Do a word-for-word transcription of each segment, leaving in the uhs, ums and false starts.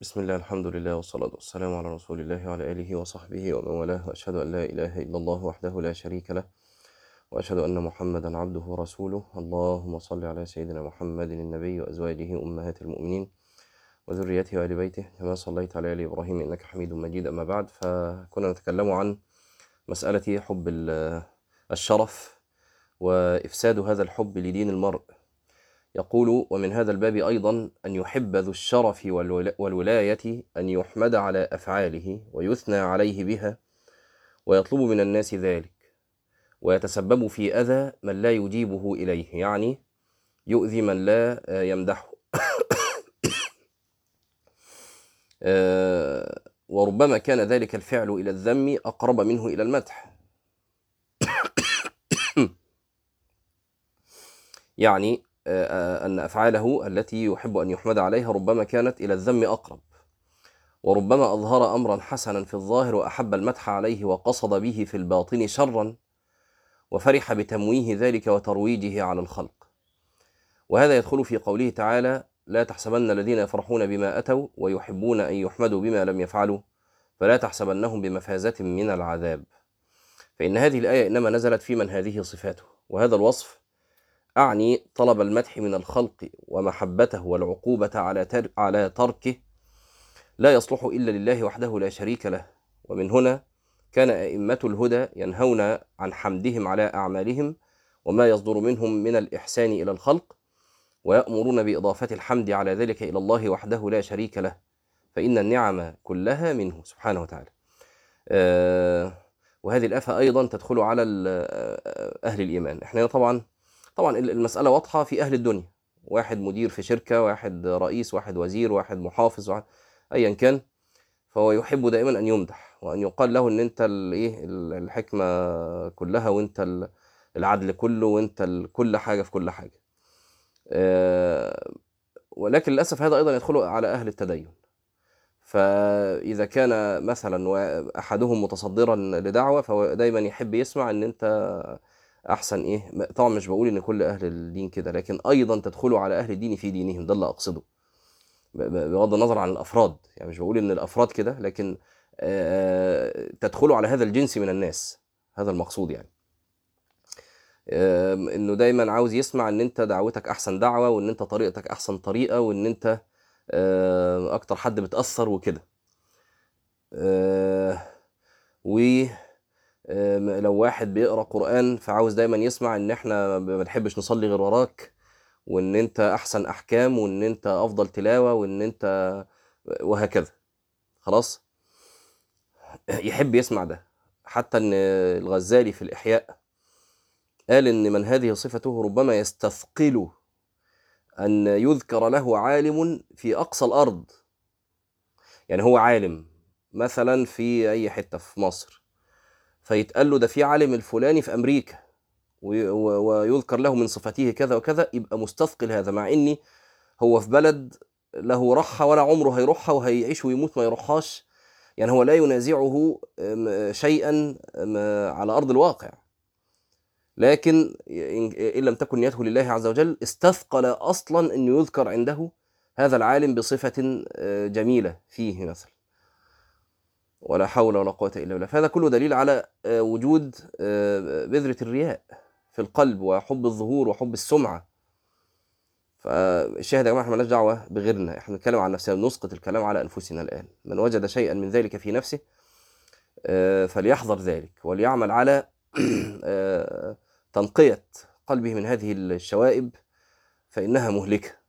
بسم الله، الحمد لله، والصلاة والسلام على رسول الله وعلى آله وصحبه ومن والاه، وأشهد أن لا إله إلا الله وحده لا شريك له، وأشهد أن محمدا عبده ورسوله. اللهم صل على سيدنا محمد النبي وأزواجه أمهات المؤمنين وذريته وآل بيته كما صليت على آل إبراهيم إنك حميد مجيد. أما بعد، فكنا نتكلم عن مسألة حب الشرف وإفساد هذا الحب لدين المرء. يقول: ومن هذا الباب أيضا أن يحب ذو الشرف والولاية أن يحمد على أفعاله ويثنى عليه بها، ويطلب من الناس ذلك، ويتسبب في أذى من لا يجيبه إليه، يعني يؤذي من لا يمدحه. وربما كان ذلك الفعل إلى الذم أقرب منه إلى المدح، يعني أن أفعاله التي يحب أن يحمد عليها ربما كانت إلى الذم أقرب، وربما أظهر أمرا حسنا في الظاهر وأحب المدح عليه وقصد به في الباطن شرا، وفرح بتمويه ذلك وترويجه على الخلق. وهذا يدخل في قوله تعالى: لا تحسبن الذين يفرحون بما أتوا ويحبون أن يحمدوا بما لم يفعلوا فلا تحسبنهم بمفازة من العذاب، فإن هذه الآية إنما نزلت في من هذه صفاته. وهذا الوصف أعني طلب المدح من الخلق ومحبته، والعقوبة على على تركه لا يصلح إلا لله وحده لا شريك له. ومن هنا كان أئمة الهدى ينهون عن حمدهم على أعمالهم وما يصدر منهم من الإحسان إلى الخلق، ويأمرون بإضافة الحمد على ذلك إلى الله وحده لا شريك له، فإن النعم كلها منه سبحانه وتعالى. آه وهذه الآفة أيضا تدخل على أهل الإيمان. إحنا طبعا طبعا المسألة واضحة في أهل الدنيا، واحد مدير في شركة، واحد رئيس، واحد وزير، واحد محافظ، واحد أيا كان، فهو يحب دائما أن يمدح وأن يقال له أن أنت الحكمة كلها، وأنت العدل كله، وأنت كل حاجة في كل حاجة. ولكن للأسف هذا أيضا يدخل على أهل التدين. فإذا كان مثلا أحدهم متصدرا لدعوة، فهو دائما يحب يسمع أن أنت أحسن إيه. طبعا مش بقول إن كل أهل الدين كده، لكن أيضا تدخلوا على أهل الدين في دينهم، ده اللي أقصده، بغض النظر عن الأفراد. يعني مش بقول إن الأفراد كده، لكن تدخلوا على هذا الجنس من الناس، هذا المقصود. يعني إنه دايما عاوز يسمع إن أنت دعوتك أحسن دعوة، وإن أنت طريقتك أحسن طريقة، وإن أنت أكتر حد بتأثر وكده. و لو واحد بيقرأ قرآن، فعاوز دايما يسمع ان احنا ما بنحبش نصلي غير وراك، وان انت احسن احكام، وان انت افضل تلاوة، وان انت وهكذا. خلاص، يحب يسمع ده. حتى ان الغزالي في الإحياء قال ان من هذه صفته ربما يستثقل ان يذكر له عالم في اقصى الارض. يعني هو عالم مثلا في اي حتة في مصر، فيتقال له ده في عالم الفلاني في أمريكا، ويذكر له من صفته كذا وكذا، يبقى مستثقل هذا، مع إني هو في بلد له رحها ولا عمره هيروحها، وهيعيش ويموت ما يروحهاش. يعني هو لا ينازعه شيئا على أرض الواقع، لكن إن لم تكن نيته لله عز وجل استثقل أصلا أنه يذكر عنده هذا العالم بصفة جميلة فيه مثلا، ولا حول ولا قوة إلا بالله. فهذا كله دليل على وجود بذرة الرياء في القلب، وحب الظهور، وحب السمعة. فالشاهد يا جماعة، احنا مالناش دعوة بغيرنا، احنا نتكلم عن نفسنا، نسقط الكلام على أنفسنا الآن. من وجد شيئا من ذلك في نفسه فليحذر ذلك، وليعمل على تنقية قلبه من هذه الشوائب، فإنها مهلكة.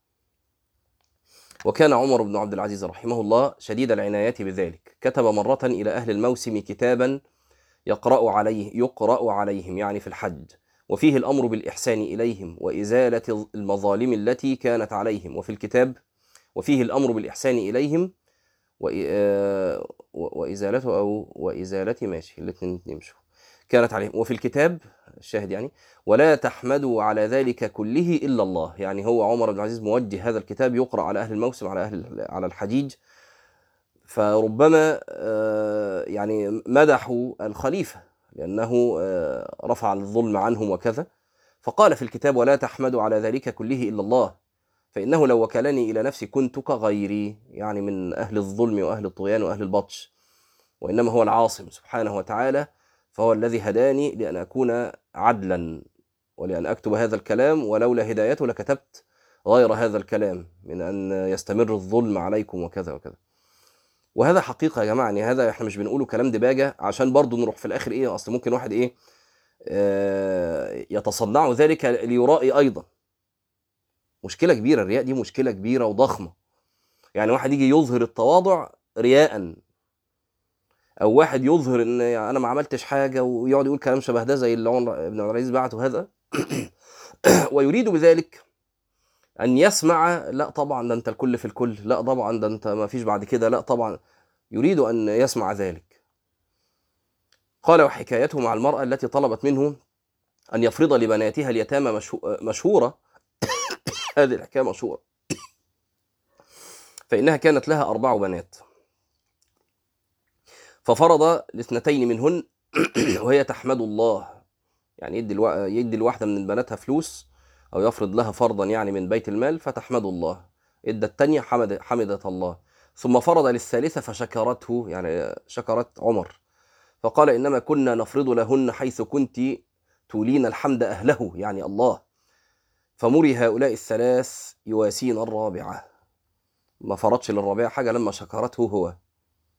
وكان عمر بن عبد العزيز رحمه الله شديد العناية بذلك. كتب مرة إلى أهل الموسم كتابا يقرأ عليه يقرأ عليهم يعني في الحج، وفيه الأمر بالإحسان إليهم وإزالة المظالم التي كانت عليهم. وفي الكتاب وفيه الأمر بالإحسان إليهم وإزالته أو وإزالة ماشي الاثنين يمشوا كانت عليهم. وفي الكتاب الشاهد يعني: ولا تحمدوا على ذلك كله إلا الله. يعني هو عمر بن العزيز موجه هذا الكتاب يقرأ على أهل الموسم، على أهل على الحجيج. فربما يعني مدحوا الخليفة لأنه رفع الظلم عنهم وكذا، فقال في الكتاب: ولا تحمدوا على ذلك كله إلا الله، فإنه لو وكلني إلى نفسي كنت كغيري، يعني من أهل الظلم وأهل الطغيان وأهل البطش، وإنما هو العاصم سبحانه وتعالى، فهو الذي هداني لأن أكون عدلا ولأن أكتب هذا الكلام، ولولا هدايته لكتبت غير هذا الكلام من أن يستمر الظلم عليكم وكذا وكذا. وهذا حقيقة يا جماعة، هذا احنا مش بنقوله كلام دباجة عشان برضو نروح في الآخر إيه، أصل ممكن واحد إيه آه يتصنع ذلك ليرائي أيضا. مشكلة كبيرة الرياء، دي مشكلة كبيرة وضخمة. يعني واحد يجي يظهر التواضع رياء، أو واحد يظهر إن يعني أنا ما عملتش حاجة ويقعد يقول كلام شبه ده زي اللي عمر بن عبد العزيز بعته هذا ويريد بذلك أن يسمع لا طبعا ده أنت الكل في الكل، لا طبعا ده أنت ما فيش بعد كده، لا طبعا، يريد أن يسمع ذلك. قال: وحكايته مع المرأة التي طلبت منه أن يفرض لبناتها اليتامى مشهورة هذه الحكاية مشهورة، فإنها كانت لها أربع بنات ففرض لاثنتين منهن وهي تحمد الله، يعني يدي الو... يدي الواحدة من بناتها فلوس أو يفرض لها فرضا يعني من بيت المال، فتحمد الله. إدى التانية حمد... حمدت الله. ثم فرض للثالثة فشكرته، يعني شكرت عمر، فقال: إنما كنا نفرض لهن حيث كنت تولين الحمد أهله، يعني الله، فمري هؤلاء الثلاث يواسين الرابعة. ما فرضش للرابعة حاجة لما شكرته هو،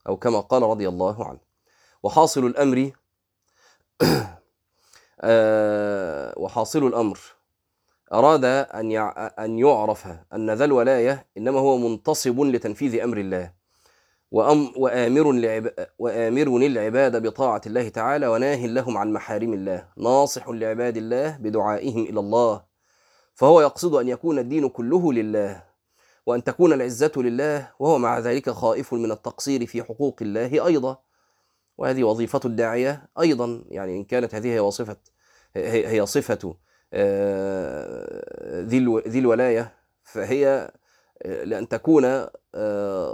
أو كما قال رضي الله عنه. وحاصل الأمر آه وحاصل الأمر أراد أن أن يعرف أن ذا الولاية إنما هو منتصب لتنفيذ أمر الله، وأم وآمر لعب وآمر للعباد بطاعة الله تعالى، وناه لهم عن محارم الله، ناصح لعباد الله بدعائهم إلى الله، فهو يقصد أن يكون الدين كله لله وأن تكون العزة لله، وهو مع ذلك خائف من التقصير في حقوق الله أيضا. وهذه وظيفة الداعية أيضا، يعني إن كانت هذه هي وصفة هي صفة ذي الولاية، فهي لأن تكون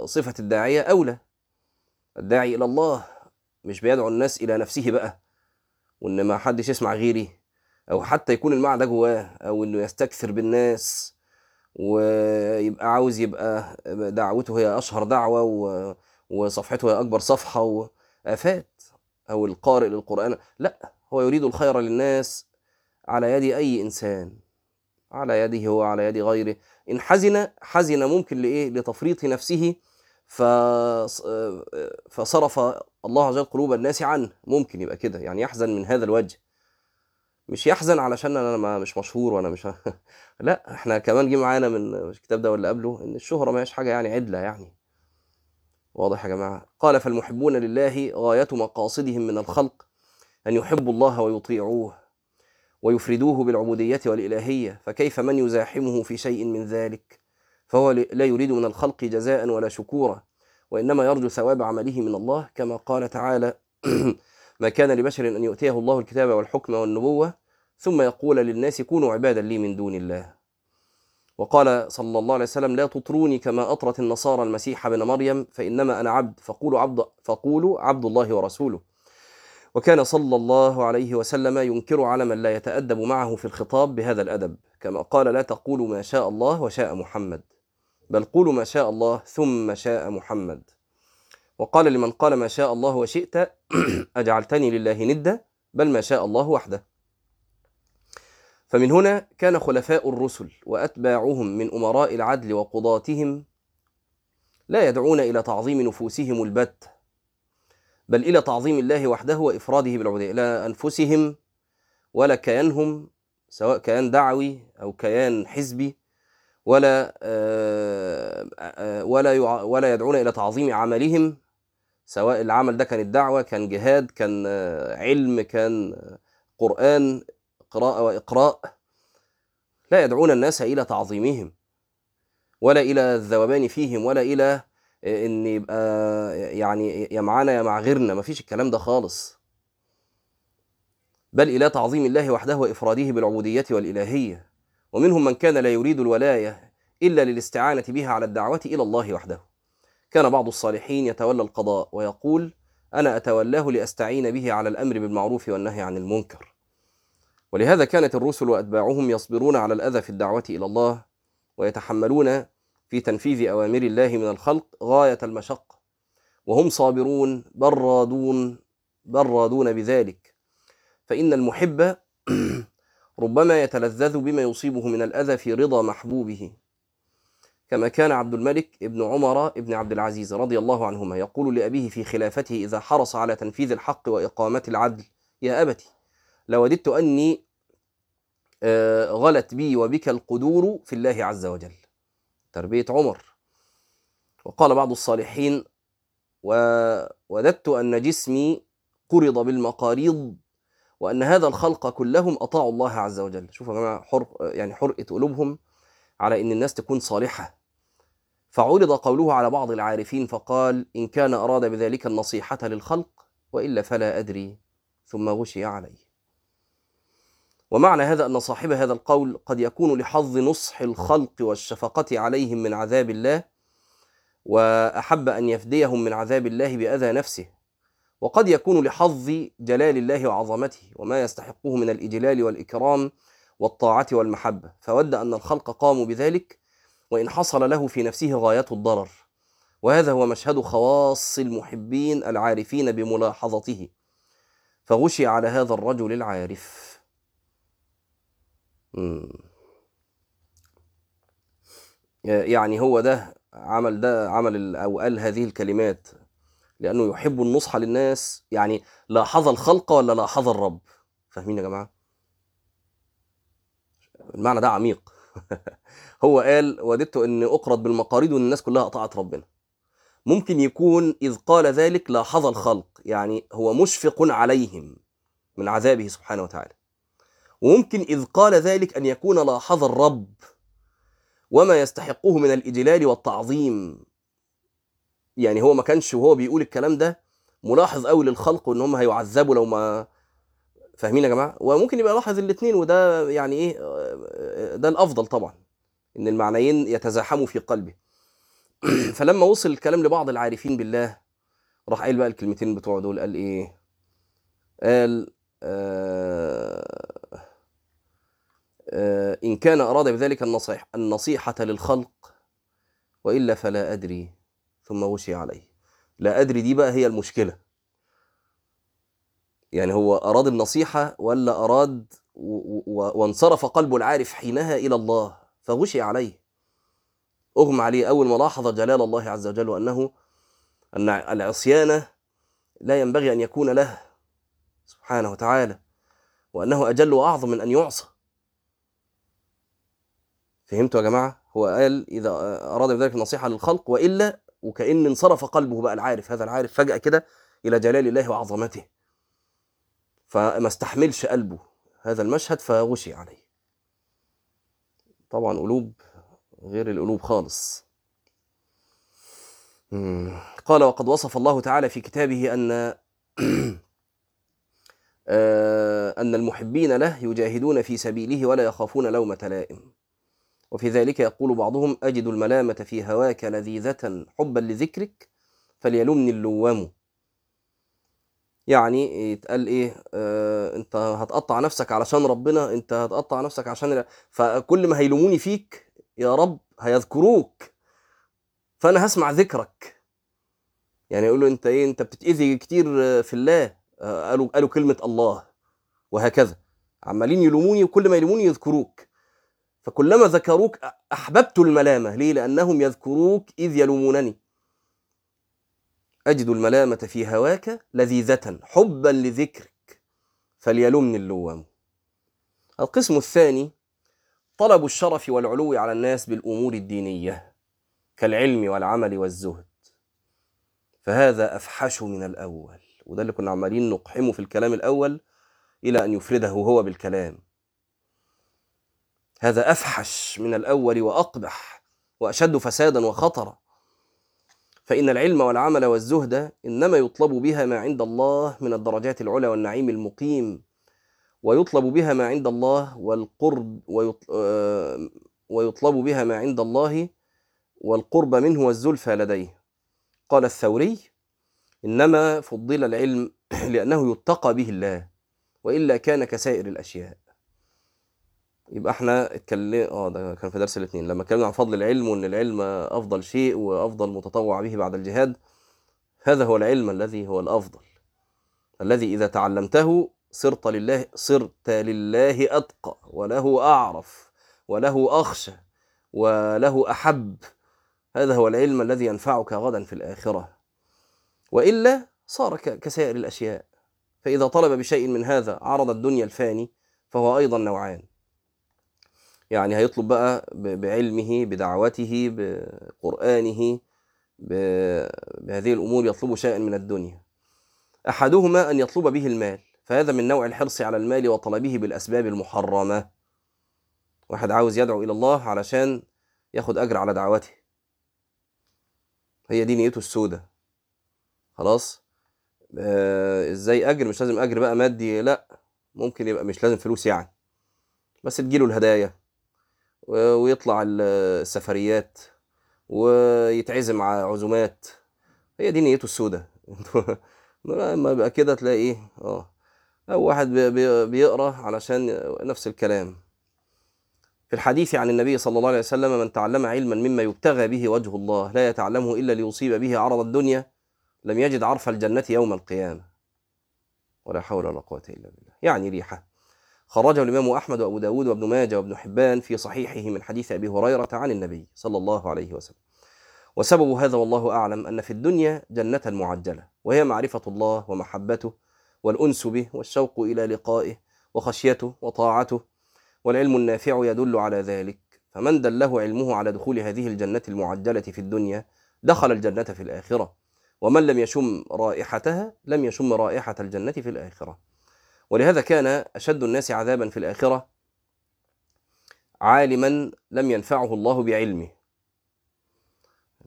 صفة الداعية أولى، الداعي إلى الله، مش بيدعو الناس إلى نفسه بقى وإن ما حدش يسمع غيري، أو حتى يكون المعنى ده جواه، أو إنه يستكثر بالناس ويبقى عاوز يبقى دعوته هي أشهر دعوة وصفحته هي أكبر صفحة وآفات، أو القارئ للقرآن. لا، هو يريد الخير للناس على يد أي إنسان، على يده وعلى يد غيره. إن حزن حزن ممكن لإيه؟ لتفريط نفسه فصرف الله عز وجل قلوب الناس عنه، ممكن يبقى كده، يعني يحزن من هذا الوجه، مش يحزن علشان انا ما مش مشهور وانا مش ه... لا، احنا كمان جه معانا من الكتاب ده ولا قبله ان الشهرة ما هيش حاجة يعني عدلة، يعني واضح يا جماعة. قال: فالمحبون لله غاية مقاصدهم من الخلق ان يحبوا الله ويطيعوه ويفردوه بالعبودية والإلهية، فكيف من يزاحمه في شيء من ذلك؟ فهو لا يريد من الخلق جزاء ولا شكورا، وإنما يرجو ثواب عمله من الله، كما قال تعالى: ما كان لبشر أن يؤتيه الله الكتاب والحكم والنبوة ثم يقول للناس كونوا عبادا لي من دون الله. وقال صلى الله عليه وسلم: لا تطروني كما أطرت النصارى المسيح ابن مريم، فإنما أنا عبد فقولوا عبد, فقولوا عبد الله ورسوله. وكان صلى الله عليه وسلم ينكر على من لا يتأدب معه في الخطاب بهذا الأدب، كما قال: لا تقولوا ما شاء الله وشاء محمد، بل قولوا ما شاء الله ثم شاء محمد. وقال لمن قال: ما شاء الله وشئت أجعلتني لله ندا، بل ما شاء الله وحده. فمن هنا كان خلفاء الرسل وأتباعهم من أمراء العدل وقضاتهم لا يدعون إلى تعظيم نفوسهم البتة، بل إلى تعظيم الله وحده وإفراده بالعبودية، لا أنفسهم ولا كيانهم، سواء كيان دعوي أو كيان حزبي، ولا ولا ولا يدعون إلى تعظيم عملهم، سواء العمل ده كان الدعوة، كان جهاد، كان علم، كان قرآن، قراءة وإقراء، لا يدعون الناس إلى تعظيمهم ولا إلى الذوبان فيهم، ولا إلى إن يبقى يعني يا معانا يا مع غيرنا، ما فيش الكلام ده خالص، بل إلى تعظيم الله وحده وإفراده بالعبودية والإلهية. ومنهم من كان لا يريد الولاية إلا للاستعانة بها على الدعوة إلى الله وحده. كان بعض الصالحين يتولى القضاء ويقول: أنا أتولاه لأستعين به على الأمر بالمعروف والنهي عن المنكر. ولهذا كانت الرسل وأتباعهم يصبرون على الأذى في الدعوة إلى الله، ويتحملون في تنفيذ أوامر الله من الخلق غاية المشقة، وهم صابرون برادون برادون بذلك. فإن المحب ربما يتلذذ بما يصيبه من الأذى في رضا محبوبه، كما كان عبد الملك ابن عمر ابن عبد العزيز رضي الله عنهما يقول لأبيه في خلافته إذا حرص على تنفيذ الحق وإقامة العدل: يا أبتي، لوددت أني غلت بي وبك القدور في الله عز وجل. تربية عمر. وقال بعض الصالحين: ووددت أن جسمي قرض بالمقاريض، وأن هذا الخلق كلهم أطاعوا الله عز وجل. شوفوا يا جماعة حر يعني حرقة قلوبهم على أن الناس تكون صالحة. فعرض قوله على بعض العارفين فقال: إن كان أراد بذلك النصيحة للخلق، وإلا فلا أدري، ثم غشي عليه. ومعنى هذا أن صاحب هذا القول قد يكون لحظ نصح الخلق والشفقة عليهم من عذاب الله، وأحب أن يفديهم من عذاب الله بأذى نفسه، وقد يكون لحظ جلال الله وعظمته وما يستحقه من الإجلال والإكرام والطاعة والمحبة، فود أن الخلق قاموا بذلك وإن حصل له في نفسه غاية الضرر. وهذا هو مشهد خواص المحبين العارفين بملاحظته، فغشي على هذا الرجل العارف. يعني هو ده عمل ده عمل أو قال هذه الكلمات لأنه يحب النصح للناس. يعني لاحظ الخلق ولا لاحظ الرب؟ فاهمين يا جماعة؟ المعنى ده عميق. هو قال وددت أن أقرض بالمقاريض وأن الناس كلها أطاعت ربنا. ممكن يكون إذ قال ذلك لاحظ الخلق، يعني هو مشفق عليهم من عذابه سبحانه وتعالى. وممكن إذ قال ذلك أن يكون لاحظ الرب وما يستحقه من الإجلال والتعظيم. يعني هو ما كانش وهو بيقول الكلام ده ملاحظ قوي للخلق وان هم هيعذبوا لو ما فاهمين يا جماعه. وممكن يبقى لاحظ الاثنين، وده يعني ايه، ده الافضل طبعا، ان المعنيين يتزاحموا في قلبه. فلما وصل الكلام لبعض العارفين بالله راح قال بقى الكلمتين بتوع دول. قال ايه؟ قال آه آه ان كان اراد بذلك النصيحه النصيحه للخلق، والا فلا ادري، ثم غشي عليه. لا أدري دي بقى هي المشكلة. يعني هو أراد النصيحة ولا أراد و... و... وانصرف قلب العارف حينها إلى الله فغشي عليه، أغمى عليه أول ما لاحظ جلال الله عز وجل، وأنه أن العصيان لا ينبغي أن يكون له سبحانه وتعالى، وأنه أجل وأعظم من أن يعصى. فهمتوا يا جماعة؟ هو قال إذا أراد بذلك النصيحة للخلق وإلا، وكأن انصرف قلبه بقى العارف، هذا العارف فجأة كده إلى جلال الله وعظمته، فما استحملش قلبه هذا المشهد فغشي عليه. طبعا قلوب غير القلوب خالص. قال: وقد وصف الله تعالى في كتابه أن أن المحبين له يجاهدون في سبيله ولا يخافون لومة لائم. وفي ذلك يقول بعضهم: أجد الملامة في هواك لذيذة حبا لذكرك فليلمني اللوام. يعني يتقال إيه؟ آه أنت هتقطع نفسك علشان ربنا، أنت هتقطع نفسك عشان، فكل ما هيلوموني فيك يا رب هيذكروك، فأنا هسمع ذكرك. يعني يقولوا أنت إيه، أنت بتتأذي كتير في الله، آه قالوا قالوا كلمة الله، وهكذا عمالين يلوموني، وكل ما يلوموني يذكروك. فكلما ذكروك أحببت الملامة. ليه؟ لأنهم يذكروك إذ يلومونني. أجد الملامة في هواك لذيذة حبا لذكرك فليلمني اللوام. القسم الثاني: طلب الشرف والعلو على الناس بالأمور الدينية كالعلم والعمل والزهد، فهذا أفحش من الأول. وده اللي كنا عمالين نقحمه في الكلام الأول إلى أن يفرده هو بالكلام. هذا أفحش من الأول وأقبح وأشد فسادا وخطرا. فإن العلم والعمل والزهد إنما يطلب بها ما عند الله من الدرجات العلى والنعيم المقيم، ويطلب بها ما عند الله والقرب ويطلب بها ما عند الله والقرب منه والزلفى لديه. قال الثوري: إنما فضل العلم لأنه يتقى به الله، وإلا كان كسائر الأشياء. يبقى احنا اتكلم اه ده كان في درس الاثنين لما اتكلمنا عن فضل العلم، وان العلم افضل شيء وافضل متطوع به بعد الجهاد. هذا هو العلم الذي هو الافضل، الذي اذا تعلمته صرت لله صرت لله اتقى، وله اعرف، وله اخشى، وله احب. هذا هو العلم الذي ينفعك غدا في الاخره، والا صار كسائر الاشياء. فاذا طلب بشيء من هذا عرض الدنيا الفاني فهو ايضا نوعان، يعني هيطلب بقى بعلمه، بدعوته، بقرآنه، بهذه الأمور يطلب شيئا من الدنيا. أحدهما أن يطلب به المال، فهذا من نوع الحرص على المال وطلبه بالأسباب المحرمة. واحد عاوز يدعو إلى الله علشان ياخد أجر على دعوته، هي دي نيته السودة. خلاص آه إزاي أجر؟ مش لازم أجر بقى مادي، لأ، ممكن يبقى مش لازم فلوس يعني، بس تجيله الهدايا ويطلع السفريات ويتعزم على عزومات. هي دي نيته السودة. لما يبقى كده تلاقي ايه اه او واحد بيقرا علشان نفس الكلام. في الحديث عن النبي صلى الله عليه وسلم: من تعلم علما مما يبتغى به وجه الله لا يتعلمه الا ليصيب به عرض الدنيا لم يجد عرف الجنة يوم القيامة. ولا حول ولا قوة الا بالله. يعني ريحة. خرجه الإمام أحمد وأبو داود وابن ماجه وابن حبان في صحيحه من حديث أبي هريرة عن النبي صلى الله عليه وسلم. وسبب هذا والله أعلم أن في الدنيا جنة معجلة، وهي معرفة الله ومحبته والأنس به والشوق إلى لقائه وخشيته وطاعته، والعلم النافع يدل على ذلك. فمن دله علمه على دخول هذه الجنة المعجلة في الدنيا دخل الجنة في الآخرة، ومن لم يشم رائحتها لم يشم رائحة الجنة في الآخرة. ولهذا كان أشد الناس عذابا في الآخرة عالما لم ينفعه الله بعلمه.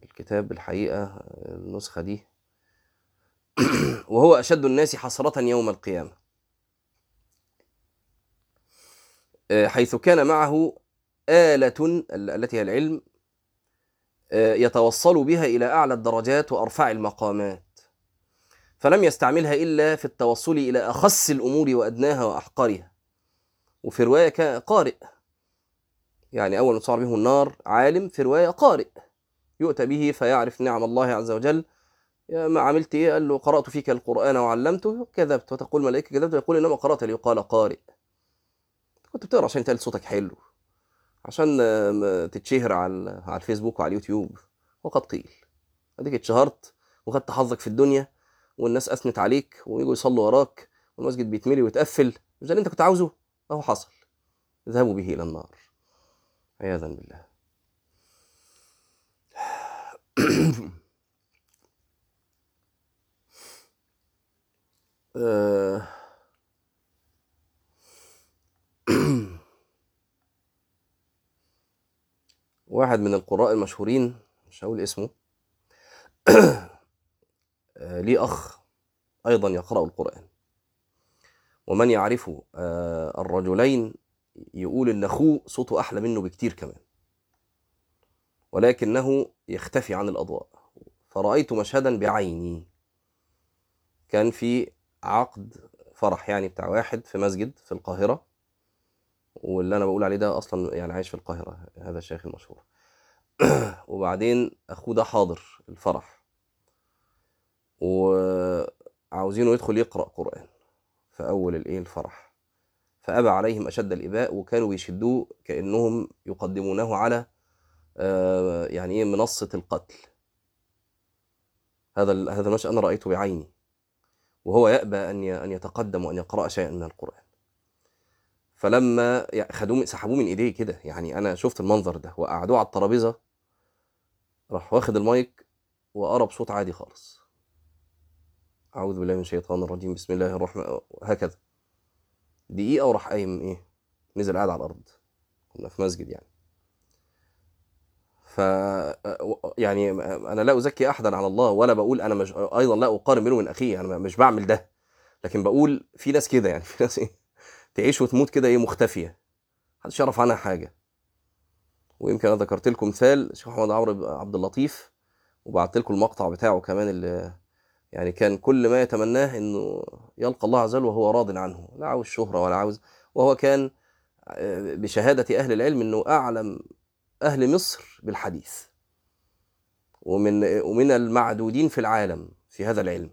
الكتاب الحقيقة النسخة دي. وهو أشد الناس حسرة يوم القيامة، حيث كان معه آلة التي هي العلم يتوصل بها إلى أعلى الدرجات وأرفع المقامات، فلم يستعملها إلا في التوصل إلى أخص الأمور وأدناها وأحقرها. وفي رواية قارئ، يعني أول من صار به النار عالم، في رواية قارئ يؤتى به فيعرف نعم الله عز وجل. ما عملت إيه؟ قال له: قرأت فيك القرآن وعلمته. كذبت. وتقول ملائكة كذبت. يقول: إنما قرأت ليقال قارئ، كنت بتقرأ عشان تقل صوتك حلو، عشان تتشهر على على الفيسبوك وعلى اليوتيوب. وقد قيل أديك اتشهرت وخدت حظك في الدنيا، والناس أثنت عليك ويجوا يصلوا وراك، والمسجد بيتملي ويتقفل. مش ده اللي انت كنت عاوزه؟ اهو حصل. اذهبوا به الى النار عياذا بالله. واحد من القراء المشهورين، مش هقول اسمه، لي أخ أيضا يقرأ القرآن، ومن يعرف الرجلين يقول إن أخوه صوته أحلى منه بكتير كمان، ولكنه يختفي عن الأضواء. فرأيت مشهدا بعيني، كان في عقد فرح يعني بتاع واحد في مسجد في القاهرة، واللي أنا بقول عليه ده أصلا يعني عايش في القاهرة هذا الشيخ المشهور. وبعدين أخوه ده حاضر الفرح، وعاوزينه يدخل يقرأ قرآن في أول الإيه الفرح، فأبى عليهم أشد الإباء، وكانوا يشدوه كأنهم يقدمونه على آه يعني إيه منصة القتل. هذا هذا مش أنا رأيته بعيني، وهو يأبى أن أن يتقدم وأن يقرأ شيئا من القرآن. فلما خدوه سحبوه من إيديه كده، يعني أنا شفت المنظر ده، وقعدوه على الترابيزة، راح واخد المايك وقرب صوت عادي خالص: أعوذ بالله من الشيطان الرجيم، بسم الله الرحمن الرحيم، هكذا دقيقة، وراح قايم إيه نزل قاعد على الأرض. كنا في مسجد يعني، ف يعني أنا لا أزكي أحدا على الله، ولا بقول أنا مش... أيضا لا أقارن بينه من أخيه، أنا مش بعمل ده، لكن بقول في ناس كده، يعني في ناس إيه تعيش وتموت كده، إيه مختفية، محدش يعرف عنها حاجة. ويمكن أنا ذكرت لكم مثال الشيخ محمد عمرو عبد اللطيف، وبعت لكم المقطع بتاعه كمان، اللي يعني كان كل ما يتمناه انه يلقى الله عز وجل وهو راض عنه، لا عاوز شهرة ولا عاوز، وهو كان بشهادة أهل العلم أنه أعلم أهل مصر بالحديث، ومن ومن المعدودين في العالم في هذا العلم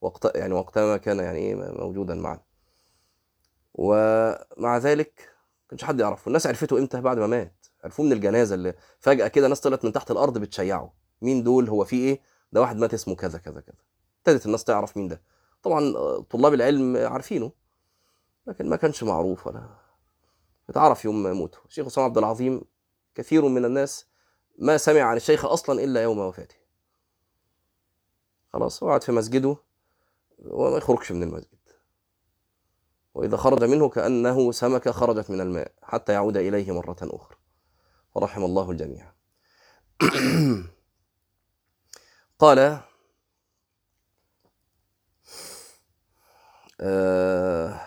وقت يعني وقتها كان يعني ايه موجودا معنا. ومع ذلك ما كانش حد يعرفه. الناس عرفته امتى؟ بعد ما مات، عرفوه من الجنازه اللي فجأة كده ناس طلعت من تحت الارض بتشيعه. مين دول؟ هو في ايه؟ ده واحد مات اسمه كذا كذا كذا. ابتدت الناس تعرف مين ده. طبعا طلاب العلم عارفينه لكن ما كانش معروف ولا اتعرف يوم ما موته. الشيخ اسامه عبد العظيم كثير من الناس ما سمع عن الشيخ اصلا الا يوم وفاته. خلاص وقعد في مسجده وما يخرجش من المسجد، واذا خرج منه كانه سمكه خرجت من الماء حتى يعود اليه مره اخرى. ورحم الله الجميع. قال آه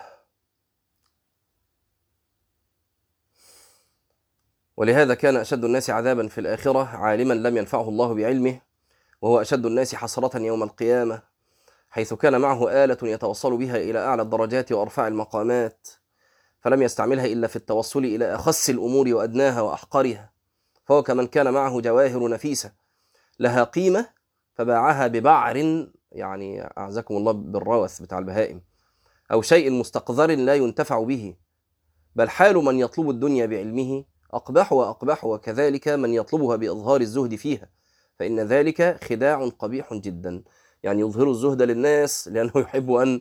ولهذا كان أشد الناس عذابا في الآخرة عالما لم ينفعه الله بعلمه، وهو أشد الناس حسرة يوم القيامة، حيث كان معه آلة يتوصل بها إلى أعلى الدرجات وأرفع المقامات، فلم يستعملها إلا في التوصل إلى أخس الأمور وأدناها وأحقرها، فهو كمن كان معه جواهر نفيسة لها قيمة فباعها ببعر، يعني أعزكم الله بالروث بتاع البهائم، أو شيء مستقذر لا ينتفع به، بل حال من يطلب الدنيا بعلمه أقبح وأقبح، وكذلك من يطلبها بإظهار الزهد فيها، فإن ذلك خداع قبيح جدا. يعني يظهر الزهد للناس لأنه يحب أن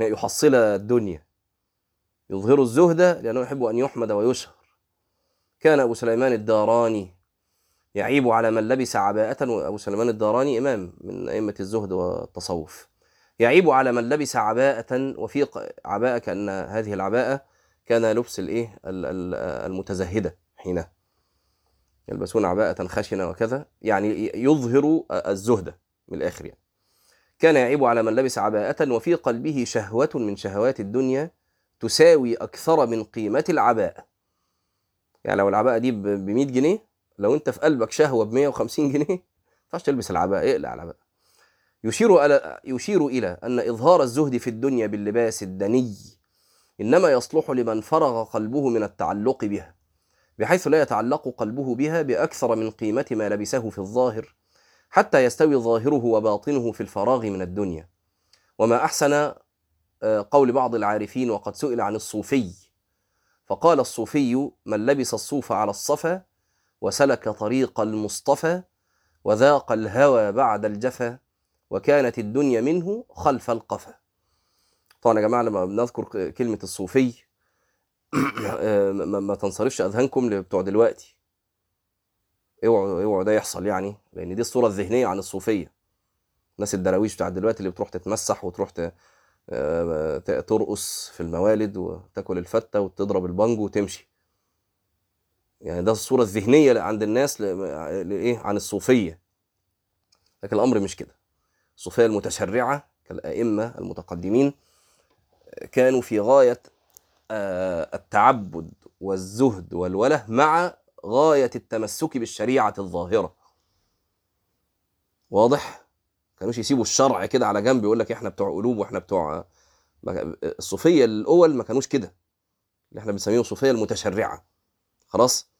يحصل الدنيا، يظهر الزهد لأنه يحب أن يحمد ويشهر. كان أبو سليمان الداراني يعيب على من لبس عباءة، وأبو سليمان الداراني إمام من أئمة الزهد والتصوف، يعيب على من لبس عباءة، وفي عباءة كأن هذه العباءة كان لبس الايه المتزهده، حين يلبسون عباءه خشنه وكذا، يعني يظهر الزهده من الاخر. يعني كان يعيب على من لبس عباءه وفي قلبه شهوه من شهوات الدنيا تساوي اكثر من قيمه العباءه. يعني لو العباءه دي ب مئة جنيه، لو انت في قلبك شهوه ب مئة وخمسين جنيه ما ينفعش تلبس العباءه، اقلع العباءه. يشير الى يشير الى ان اظهار الزهد في الدنيا باللباس الدني إنما يصلح لمن فرغ قلبه من التعلق بها، بحيث لا يتعلق قلبه بها بأكثر من قيمة ما لبسه في الظاهر، حتى يستوي ظاهره وباطنه في الفراغ من الدنيا. وما أحسن قول بعض العارفين، وقد سئل عن الصوفي فقال: الصوفي من لبس الصوف على الصفا، وسلك طريق المصطفى، وذاق الهوى بعد الجفا، وكانت الدنيا منه خلف القفا. طبعا يا جماعه لما بنذكر كلمه الصوفي ما تنصرفش اذهانكم لبتوع دلوقتي، اوعوا اوعوا ده يحصل، يعني لان دي الصوره الذهنيه عن الصوفيه، الناس الدراويش بتاع دلوقتي اللي بتروح تتمسح وتروح ترقص في الموالد وتاكل الفته وتضرب البانجو وتمشي. يعني ده الصوره الذهنيه عند الناس لايه عن الصوفيه، لكن الامر مش كده. الصوفيه المتشرعه كالائمه المتقدمين كانوا في غاية التعبد والزهد والوله، مع غاية التمسك بالشريعة الظاهرة. واضح؟ كانوش يسيبوا الشرع كده على جنب يقولك احنا بتوع قلوب واحنا بتوع. الصوفية الأول ما كانوش كده، اللي احنا بنسميه الصوفية المتشرعة. خلاص؟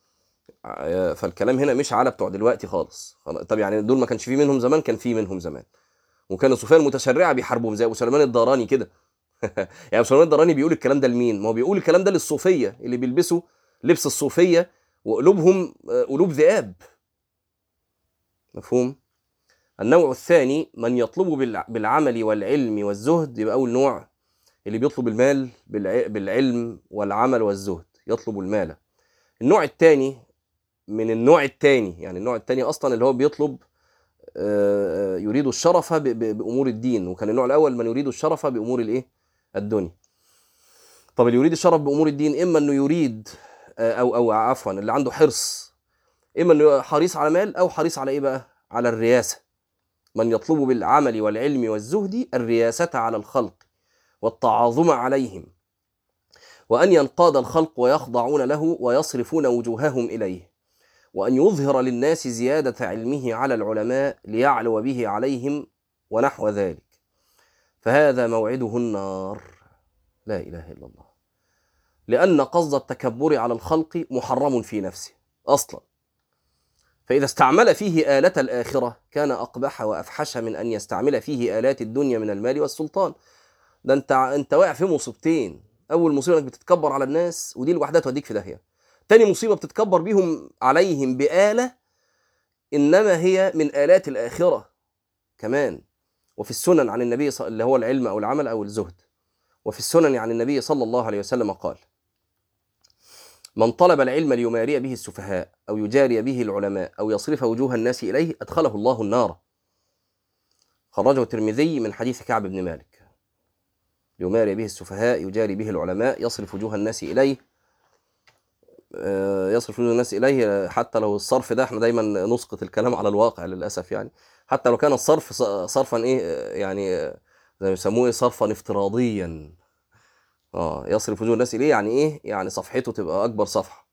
فالكلام هنا مش على بتوع دلوقتي خالص. طب يعني دول ما كانش فيه منهم زمان؟ كان فيه منهم زمان، وكان الصوفية المتشرعة بيحاربهم زي أبو سليمان الداراني كده. يعني أبو سليمان الدراني بيقول الكلام ده لمين؟ ما هو بيقول الكلام ده للصوفية اللي بيلبسوا لبس الصوفية وقلوبهم قلوب ذئاب. مفهوم؟ النوع الثاني من يطلب بالعمل والعلم والزهد، يبقى أول نوع اللي بيطلب المال بالعلم والعمل والزهد، يطلب المال. النوع الثاني من النوع الثاني، يعني النوع الثاني أصلا اللي هو بيطلب يريد الشرف بأمور الدين، وكان النوع الأول من يريد الشرف بأمور الإيه؟ الدنيا. طب اللي يريد الشرف بامور الدين، اما انه يريد او او عفوا اللي عنده حرص، اما انه حريص على مال او حريص على ايه بقى؟ على الرياسه. من يطلب بالعمل والعلم والزهد الرياسه على الخلق والتعاظم عليهم، وان ينقاد الخلق ويخضعون له ويصرفون وجوههم اليه، وان يظهر للناس زياده علمه على العلماء ليعلو به عليهم ونحو ذلك، فهذا موعده النار. لا إله إلا الله. لأن قصد التكبر على الخلق محرم في نفسه أصلا، فإذا استعمل فيه آلة الآخرة كان أقبح وأفحش من أن يستعمل فيه آلات الدنيا من المال والسلطان. ده أنت أنت واقع في مصيبتين، أول مصيبة أنك بتتكبر على الناس ودي لوحدها توديك في داهية، تاني مصيبة بتتكبر بيهم عليهم بآلة إنما هي من آلات الآخرة كمان. وفي السنن عن النبي اللي هو العلم أو العمل أو الزهد، وفي السنن عن النبي صلى الله عليه وسلم قال: من طلب العلم ليماري به السفهاء أو يجاري به العلماء أو يصرف وجوه الناس إليه أدخله الله النار. خرجه الترمذي من حديث كعب بن مالك. يماري به السفهاء، يجاري به العلماء، يصرف وجوه الناس إليه، يصرف وجوه الناس إليه. حتى لو الصرف ده احنا دايما نسقط الكلام على الواقع للأسف، يعني حتى لو كان الصرف صرفا ايه يعني زي يسموه صرفا افتراضيا، اه يصرف وجوه الناس اليه يعني ايه؟ يعني صفحته تبقى اكبر صفحه،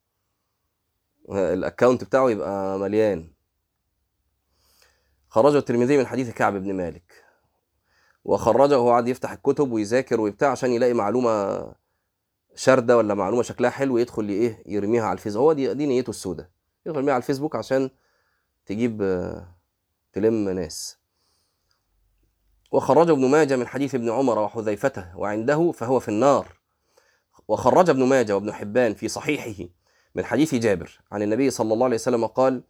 الاكونت بتاعه يبقى مليان. خرجه الترمذي من حديث كعب بن مالك، وخرجه هو قاعد يفتح الكتب ويذاكر ويبتاع عشان يلاقي معلومه شارده ولا معلومه شكلها حلو يدخل ايه يرميها على الفيسبوك. هو دي, دي نيته السوداء، يدخل يرميها على الفيسبوك عشان تجيب تلم ناس. وخرج ابن ماجه من حديث ابن عمر وحذيفته: وعنده فهو في النار. وخرج ابن ماجه وابن حبان في صحيحه من حديث جابر عن النبي صلى الله عليه وسلم قال: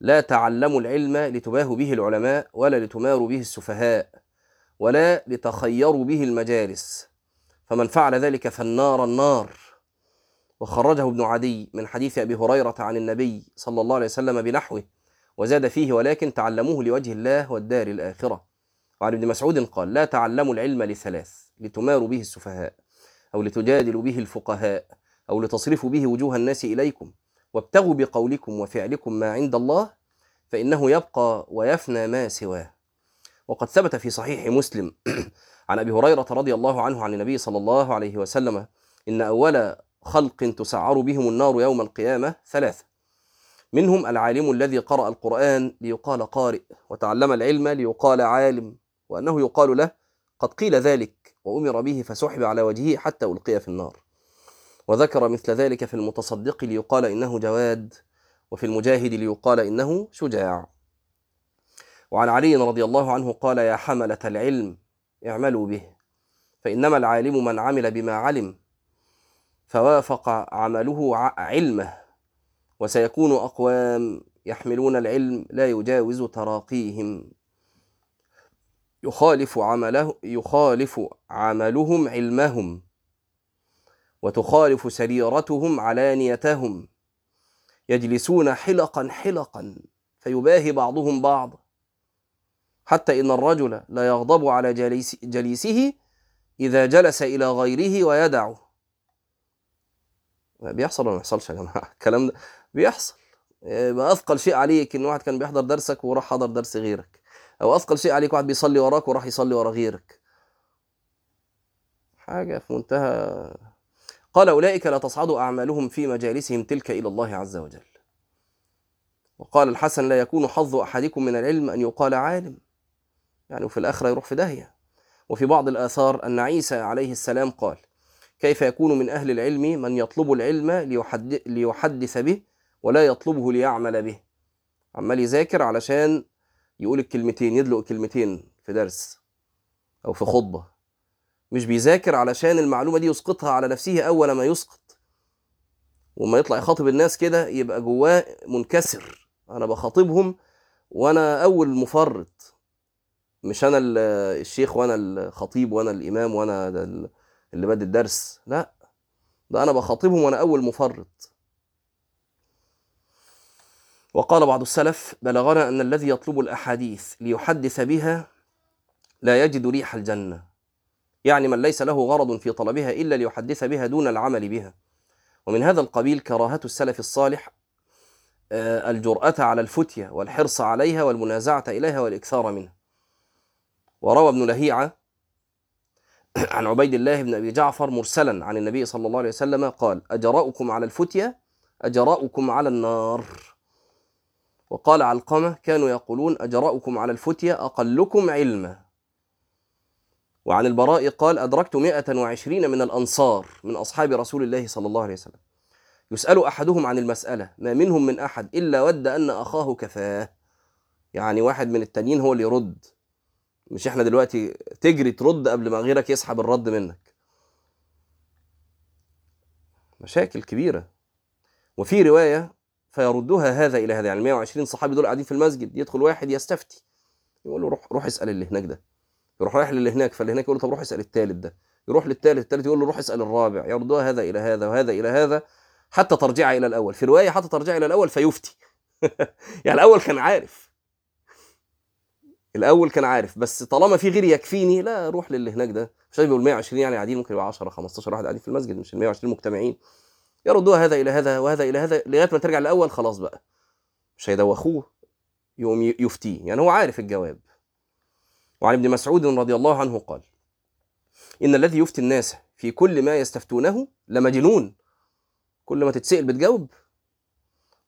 لا تعلموا العلم لتباهوا به العلماء، ولا لتماروا به السفهاء، ولا لتخيروا به المجالس، فمن فعل ذلك فالنار النار. وخرجه ابن عدي من حديث أبي هريرة عن النبي صلى الله عليه وسلم بنحوه، وزاد فيه: ولكن تعلموه لوجه الله والدار الآخرة. وعن ابن مسعود قال: لا تعلموا العلم لثلاث: لتماروا به السفهاء، أو لتجادلوا به الفقهاء، أو لتصرفوا به وجوه الناس إليكم، وابتغوا بقولكم وفعلكم ما عند الله، فإنه يبقى ويفنى ما سواه. وقد ثبت في صحيح مسلم عن أبي هريرة رضي الله عنه عن النبي صلى الله عليه وسلم: إن أول خلق تسعر بهم النار يوم القيامة ثلاثة، منهم العالم الذي قرأ القرآن ليقال قارئ، وتعلم العلم ليقال عالم، وأنه يقال له: قد قيل ذلك، وأمر به فسحب على وجهه حتى ألقي في النار. وذكر مثل ذلك في المتصدق ليقال إنه جواد، وفي المجاهد ليقال إنه شجاع. وعن علي رضي الله عنه قال: يا حملة العلم اعملوا به، فإنما العالم من عمل بما علم فوافق عمله علمه، وسيكون أقوام يحملون العلم لا يجاوز تراقيهم، يخالف عمله يخالف عملهم علمهم، وتخالف سريرتهم علانيتهم، يجلسون حلقا حلقا فيباهي بعضهم بعض، حتى إن الرجل لا يغضب على جليس جليسه إذا جلس إلى غيره ويدعه. بيحصل ولا ما يحصلش يا جماعة؟ الكلام ده بيحصل. يبقى أثقل شيء عليك إن واحد كان بيحضر درسك وراح حضر درس غيرك، أو أثقل شيء عليك واحد بيصلي وراك وراح يصلي ورا غيرك. حاجة في منتهى. قال: أولئك لا تصعد أعمالهم في مجالسهم تلك إلى الله عز وجل. وقال الحسن: لا يكون حظ أحدكم من العلم أن يقال عالم، يعني وفي الآخرة يروح في داهية. وفي بعض الآثار أن عيسى عليه السلام قال: كيف يكون من أهل العلم من يطلب العلم ليحدث به ولا يطلبه ليعمل به؟ عمال يذاكر علشان يقول الكلمتين، يدلق كلمتين في درس أو في خطبة، مش بيذاكر علشان المعلومة دي يسقطها على نفسه أول ما يسقط، وما يطلع يخاطب الناس كده يبقى جواه منكسر. أنا بخاطبهم وأنا أول مفرط، مش أنا الشيخ وأنا الخطيب وأنا الإمام وأنا اللي بدي الدرس، لا ده أنا بخاطبهم وأنا أول مفرط. وقال بعض السلف: بلغنا أن الذي يطلب الأحاديث ليحدث بها لا يجد ريح الجنة، يعني من ليس له غرض في طلبها إلا ليحدث بها دون العمل بها. ومن هذا القبيل كراهة السلف الصالح الجرأة على الفتية، والحرص عليها، والمنازعة إليها، والإكثار منها. وروى ابن لهيعة عن عبيد الله بن أبي جعفر مرسلا عن النبي صلى الله عليه وسلم قال: أجرأكم على الفتية أجرأكم على النار. وقال علقمة: كانوا يقولون أجرأكم على الفتية أقلكم علما. وعن البراء قال: أدركت مائة وعشرين من الأنصار من أصحاب رسول الله صلى الله عليه وسلم، يسأل أحدهم عن المسألة ما منهم من أحد إلا ود أن أخاه كفاه. يعني واحد من التانيين هو اللي يرد، مش احنا دلوقتي تجري ترد قبل ما غيرك يسحب الرد منك. مشاكل كبيرة. وفي رواية: فيردها هذا إلى هذا. يعني مائة وعشرين صحابي دول قاعدين في المسجد، يدخل واحد يستفتي يقول له: روح روح اسأل اللي هناك ده. يروح رايح للي هناك، فاللي هناك يقول له: طب روح اسأل الثالث ده. يروح للثالث، الثالث يقول له: روح اسأل الرابع. يردها هذا إلى هذا وهذا إلى هذا حتى ترجع إلى الأول. في رواية: حتى ترجع إلى الأول فيفتي. يعني الأول كان عارف، الأول كان عارف، بس طالما في غير يكفيني لا روح للي هناك ده. مش هيبقوا مائة وعشرين يعني قاعدين، ممكن يبقى عشرة خمستاشر واحد قاعدين في المسجد، مش مائة وعشرين مجتمعين. يردوها هذا إلى هذا وهذا إلى هذا لغاية ما ترجع الأول، خلاص بقى مش هيدوخوه، يوم يفتيه، يعني هو عارف الجواب. وعن ابن مسعود رضي الله عنه قال: إن الذي يفتي الناس في كل ما يستفتونه لمجنون، كل ما تتسأل بتجاوب.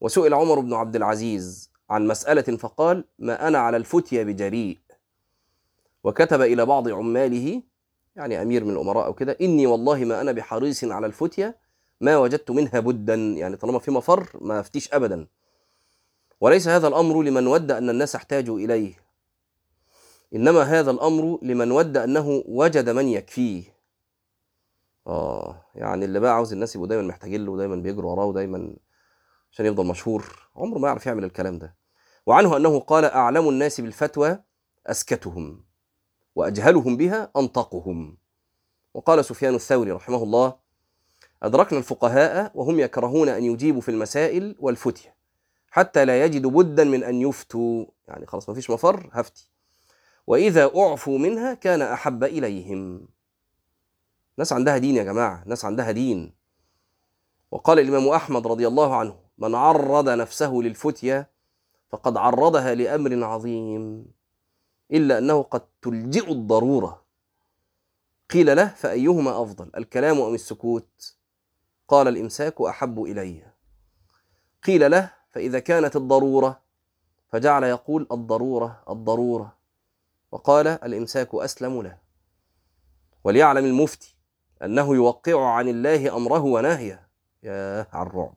وسئل عمر بن عبد العزيز عن مسألة فقال: ما أنا على الفتية بجريء. وكتب إلى بعض عماله، يعني أمير من الأمراء أو كده: إني والله ما أنا بحريص على الفتية، ما وجدت منها بدا. يعني طالما في مفر ما أفتيش أبدا. وليس هذا الأمر لمن ود أن الناس احتاجوا إليه، إنما هذا الأمر لمن ود أنه وجد من يكفيه. آه يعني اللي بقى عاوز الناس يبقوا دايما محتاجين له، ودايما بيجروا وراه، ودايما عشان يفضل مشهور، عمره ما يعرف يعمل الكلام ده. وعنه أنه قال: أعلم الناس بالفتوى أسكتهم، وأجهلهم بها أنطقهم. وقال سفيان الثوري رحمه الله: أدركنا الفقهاء وهم يكرهون أن يجيبوا في المسائل والفتية، حتى لا يجدوا بدا من أن يفتوا. يعني خلاص ما فيش مفر، هفتي. وإذا أعفوا منها كان أحب إليهم. ناس عندها دين يا جماعة، ناس عندها دين. وقال الإمام أحمد رضي الله عنه: من عرض نفسه للفتية فقد عرضها لأمر عظيم، إلا أنه قد تلجئ الضرورة. قيل له: فأيهما أفضل، الكلام أم السكوت؟ قال: الإمساك أحب إلي. قيل له: فإذا كانت الضرورة؟ فجعل يقول: الضرورة الضرورة. وقال: الإمساك أسلم له. وليعلم المفتي أنه يوقع عن الله أمره ونهيه. يا على الرعب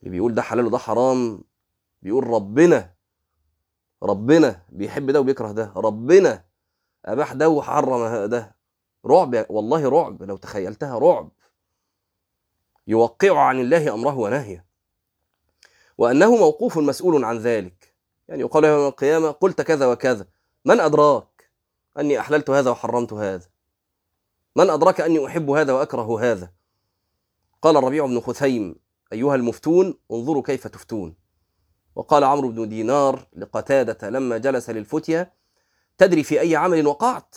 اللي بيقول ده حلال وده حرام. بيقول ربنا ربنا بيحب ده وبيكره ده، ربنا أباح ده وحرم ده. رعب والله، رعب لو تخيلتها، رعب. يوقع عن الله أمره ونهيه، وأنه موقوف مسؤول عن ذلك. يعني يقال يوم القيامة: قلت كذا وكذا، من أدراك أني أحللت هذا وحرمت هذا؟ من أدراك أني أحب هذا وأكره هذا؟ قال الربيع بن خثيم: أيها المفتون انظروا كيف تفتون. وقال عمرو بن دينار لقتادة لما جلس للفتية: تدري في أي عمل وقعت؟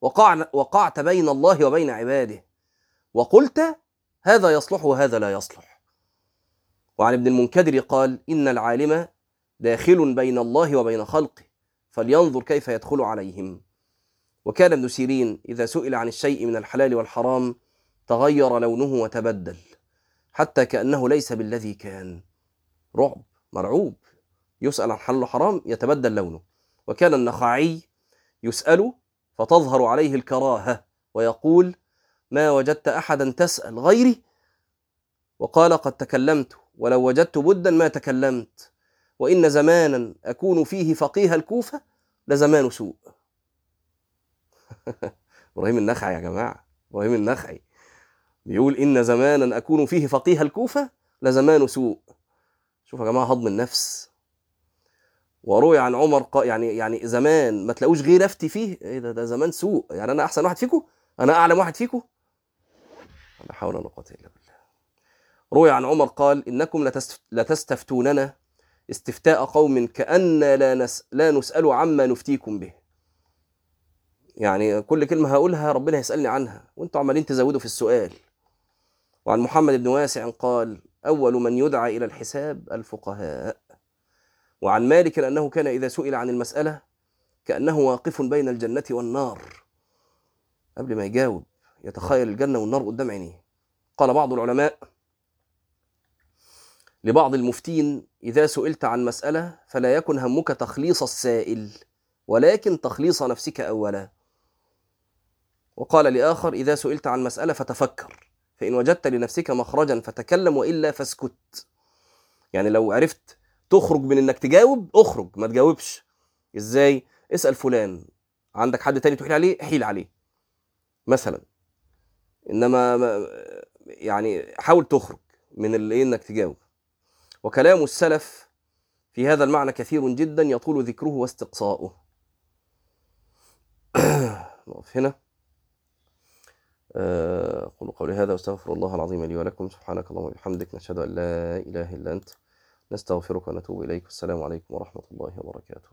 وقع وقعت بين الله وبين عباده، وقلت هذا يصلح وهذا لا يصلح. وعن ابن المنكدر قال: إن العالم داخل بين الله وبين خلقه، فلينظر كيف يدخل عليهم. وكان ابن سيرين إذا سئل عن الشيء من الحلال والحرام تغير لونه وتبدل، حتى كأنه ليس بالذي كان. رعب، مرعوب، يسأل عن حلال وحرام يتبدل لونه. وكان النخعي يسأل فتظهر عليه الكراهة، ويقول: ما وجدت أحدا تسأل غيري. وقال: قد تكلمت، ولو وجدت بدا ما تكلمت، وإن زمانا أكون فيه فقيه الكوفة لزمان سوء. إبراهيم النخعي يا جماعة، إبراهيم النخعي بيقول: إن زمانا أكون فيه فقيه الكوفة لزمان سوء. شوف يا جماعة هضم النفس. وروي عن عمر: يعني يعني زمان ما تلاقوش غير أفتي فيه. إيه ده, ده زمان سوء؟ يعني أنا أحسن واحد فيكم؟ أنا أعلم واحد فيكم؟ لا حول ولا قوة إلا بالله. روي عن عمر قال: إنكم لتستفتوننا استفتاء قوم كأن لا, نس... لا نسأل عما نفتيكم به. يعني كل كلمة هقولها ربنا هيسألني عنها، وانتوا عمالين تزودوا في السؤال. وعن محمد بن واسع قال: أول من يدعى إلى الحساب الفقهاء. وعن مالك أنه كان إذا سئل عن المسألة كأنه واقف بين الجنة والنار، قبل ما يجاوب يتخيل الجنة والنار قدام عينيه. قال بعض العلماء لبعض المفتين: إذا سئلت عن مسألة فلا يكن همك تخليص السائل، ولكن تخليص نفسك أولا. وقال لآخر: إذا سئلت عن مسألة فتفكر، فإن وجدت لنفسك مخرجا فتكلم، وإلا فاسكت. يعني لو عرفت تخرج من إنك تجاوب أخرج، ما تجاوبش. إزاي؟ اسأل فلان، عندك حد تاني تحيل عليه حيل عليه مثلا، إنما يعني حاول تخرج من اللي إنك تجاوب. وكلام السلف في هذا المعنى كثير جدا يطول ذكره واستقصاؤه. نقف هنا، أقول قولي هذا واستغفر الله العظيم لي ولكم. سبحانك اللهم وبحمدك، نشهد أن لا إله إلا أنت، نستغفرك ونتوب إليك. والسلام عليكم ورحمة الله وبركاته.